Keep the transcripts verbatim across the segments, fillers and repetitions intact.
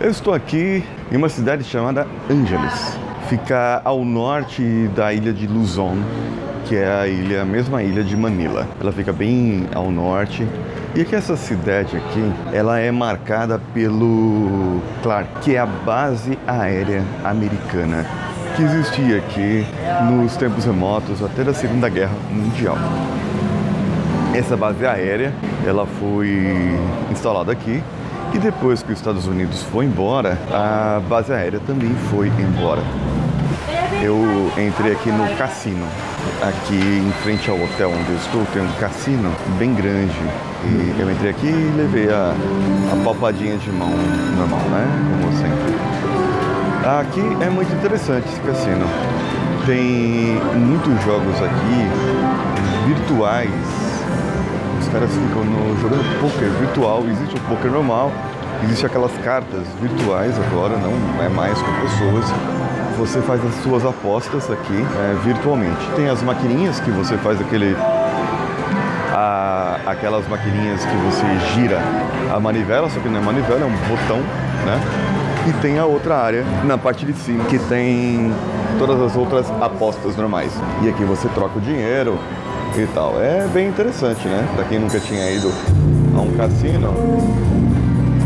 Eu estou aqui em uma cidade chamada Angeles. Fica ao norte da ilha de Luzon, que é a ilha, a mesma ilha de Manila. Ela fica bem ao norte. E que essa cidade aqui, ela é marcada pelo Clark, que é a base aérea americana, que existia aqui nos tempos remotos, até da Segunda Guerra Mundial. Essa base aérea, ela foi instalada aqui, e depois que os Estados Unidos foi embora, a base aérea também foi embora. Eu entrei aqui no cassino. Aqui em frente ao hotel onde eu estou, tem um cassino bem grande. E eu entrei aqui e levei a, a palpadinha de mão normal, né? Como sempre. Aqui é muito interessante esse cassino. Tem muitos jogos aqui virtuais. Os caras ficam no, jogando poker virtual. Existe o poker normal. Existe aquelas cartas virtuais agora, não é mais com pessoas. Você faz as suas apostas aqui é, virtualmente. Tem as maquininhas que você faz aquele... A, aquelas maquininhas que você gira a manivela, só que não é manivela, é um botão, né? E tem a outra área na parte de cima que tem todas as outras apostas normais. E aqui você troca o dinheiro e tal. É bem interessante, né? Pra quem nunca tinha ido a um cassino.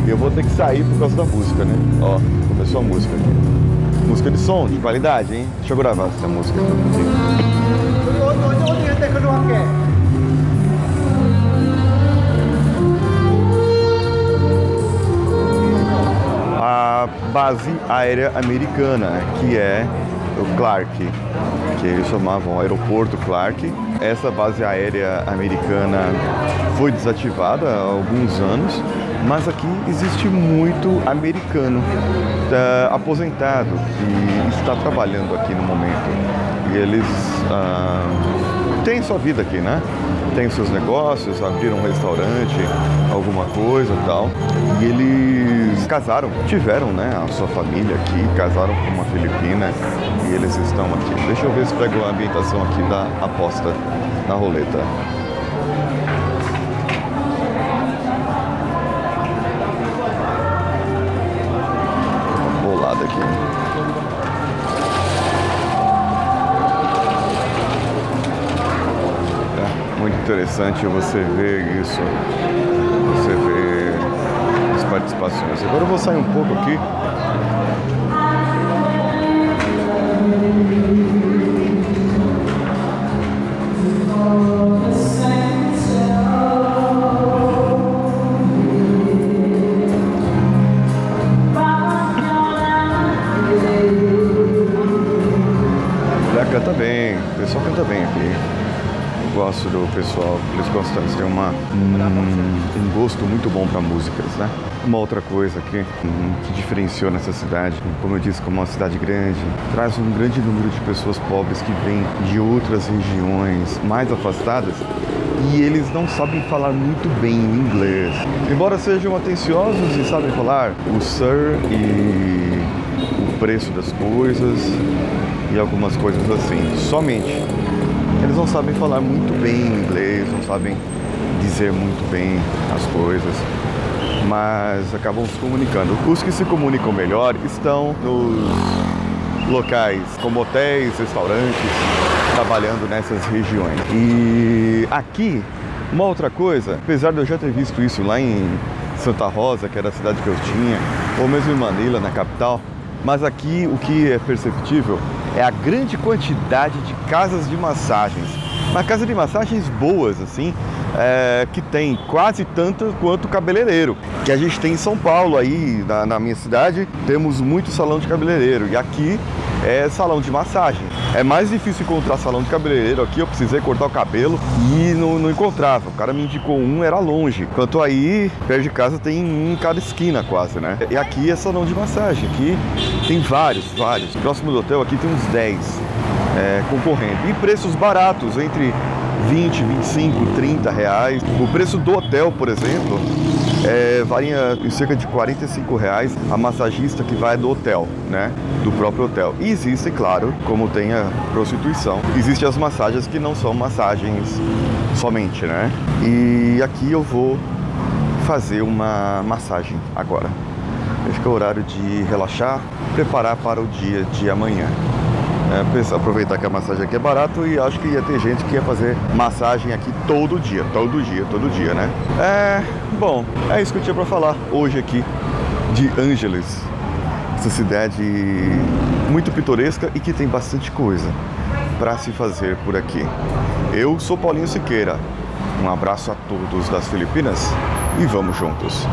Eu vou ter que sair por causa da música, né? Ó, começou a música aqui. Música de som, de qualidade, hein? Deixa eu gravar essa música aqui pra vocês. A base aérea americana, que é o Clark, que eles chamavam Aeroporto Clark. Essa base aérea americana foi desativada há alguns anos, mas aqui existe muito americano tá, aposentado que está trabalhando aqui no momento. E eles ah, têm sua vida aqui, né? Tem seus negócios, abriram um restaurante, alguma coisa e tal. E eles casaram, tiveram né, a sua família aqui, casaram com uma filipina e eles estão aqui. Deixa eu ver se pego a ambientação aqui da aposta na roleta. Interessante você ver isso, você ver as participações. Agora eu vou sair um pouco aqui. Ela canta bem, o pessoal canta bem aqui. Gosto do pessoal, eles gostam, eles têm uma, um, um gosto muito bom para músicas, né? Uma outra coisa aqui que diferenciou nessa cidade, como eu disse, como uma cidade grande, traz um grande número de pessoas pobres que vêm de outras regiões mais afastadas e eles não sabem falar muito bem inglês. Embora sejam atenciosos e sabem falar o sir e o preço das coisas e algumas coisas assim, somente. Eles não sabem falar muito bem inglês, não sabem dizer muito bem as coisas, mas acabam se comunicando. Os que se comunicam melhor estão nos locais, como hotéis, restaurantes, trabalhando nessas regiões. E aqui, uma outra coisa, apesar de eu já ter visto isso lá em Santa Rosa, que era a cidade que eu tinha, ou mesmo em Manila, na capital, mas aqui o que é perceptível é a grande quantidade de casas de massagens. Uma casa de massagens boas, assim, é, que tem quase tantas quanto cabeleireiro. Que a gente tem em São Paulo, aí na, na minha cidade, temos muito salão de cabeleireiro. E aqui é salão de massagem. É mais difícil encontrar salão de cabeleireiro aqui, eu precisei cortar o cabelo e não, não encontrava. O cara me indicou um, era longe. Enquanto aí, perto de casa tem um em cada esquina quase, né? E aqui é salão de massagem, aqui tem vários, vários. Próximo do hotel aqui tem uns dez é, concorrendo. E preços baratos, entre vinte, vinte e cinco, trinta reais. O preço do hotel, por exemplo, é, varia em cerca de quarenta e cinco reais a massagista que vai do hotel, né? Do próprio hotel. E existe, claro, como tem a prostituição, existem as massagens que não são massagens somente, né? E aqui eu vou fazer uma massagem agora. Acho que é o horário de relaxar, preparar para o dia de amanhã. É, aproveitar que a massagem aqui é barato, e acho que ia ter gente que ia fazer massagem aqui todo dia, todo dia, todo dia, né? É, bom, é isso que eu tinha para falar hoje aqui de Angeles. Essa cidade muito pitoresca e que tem bastante coisa para se fazer por aqui. Eu sou Paulinho Siqueira, um abraço a todos das Filipinas e vamos juntos!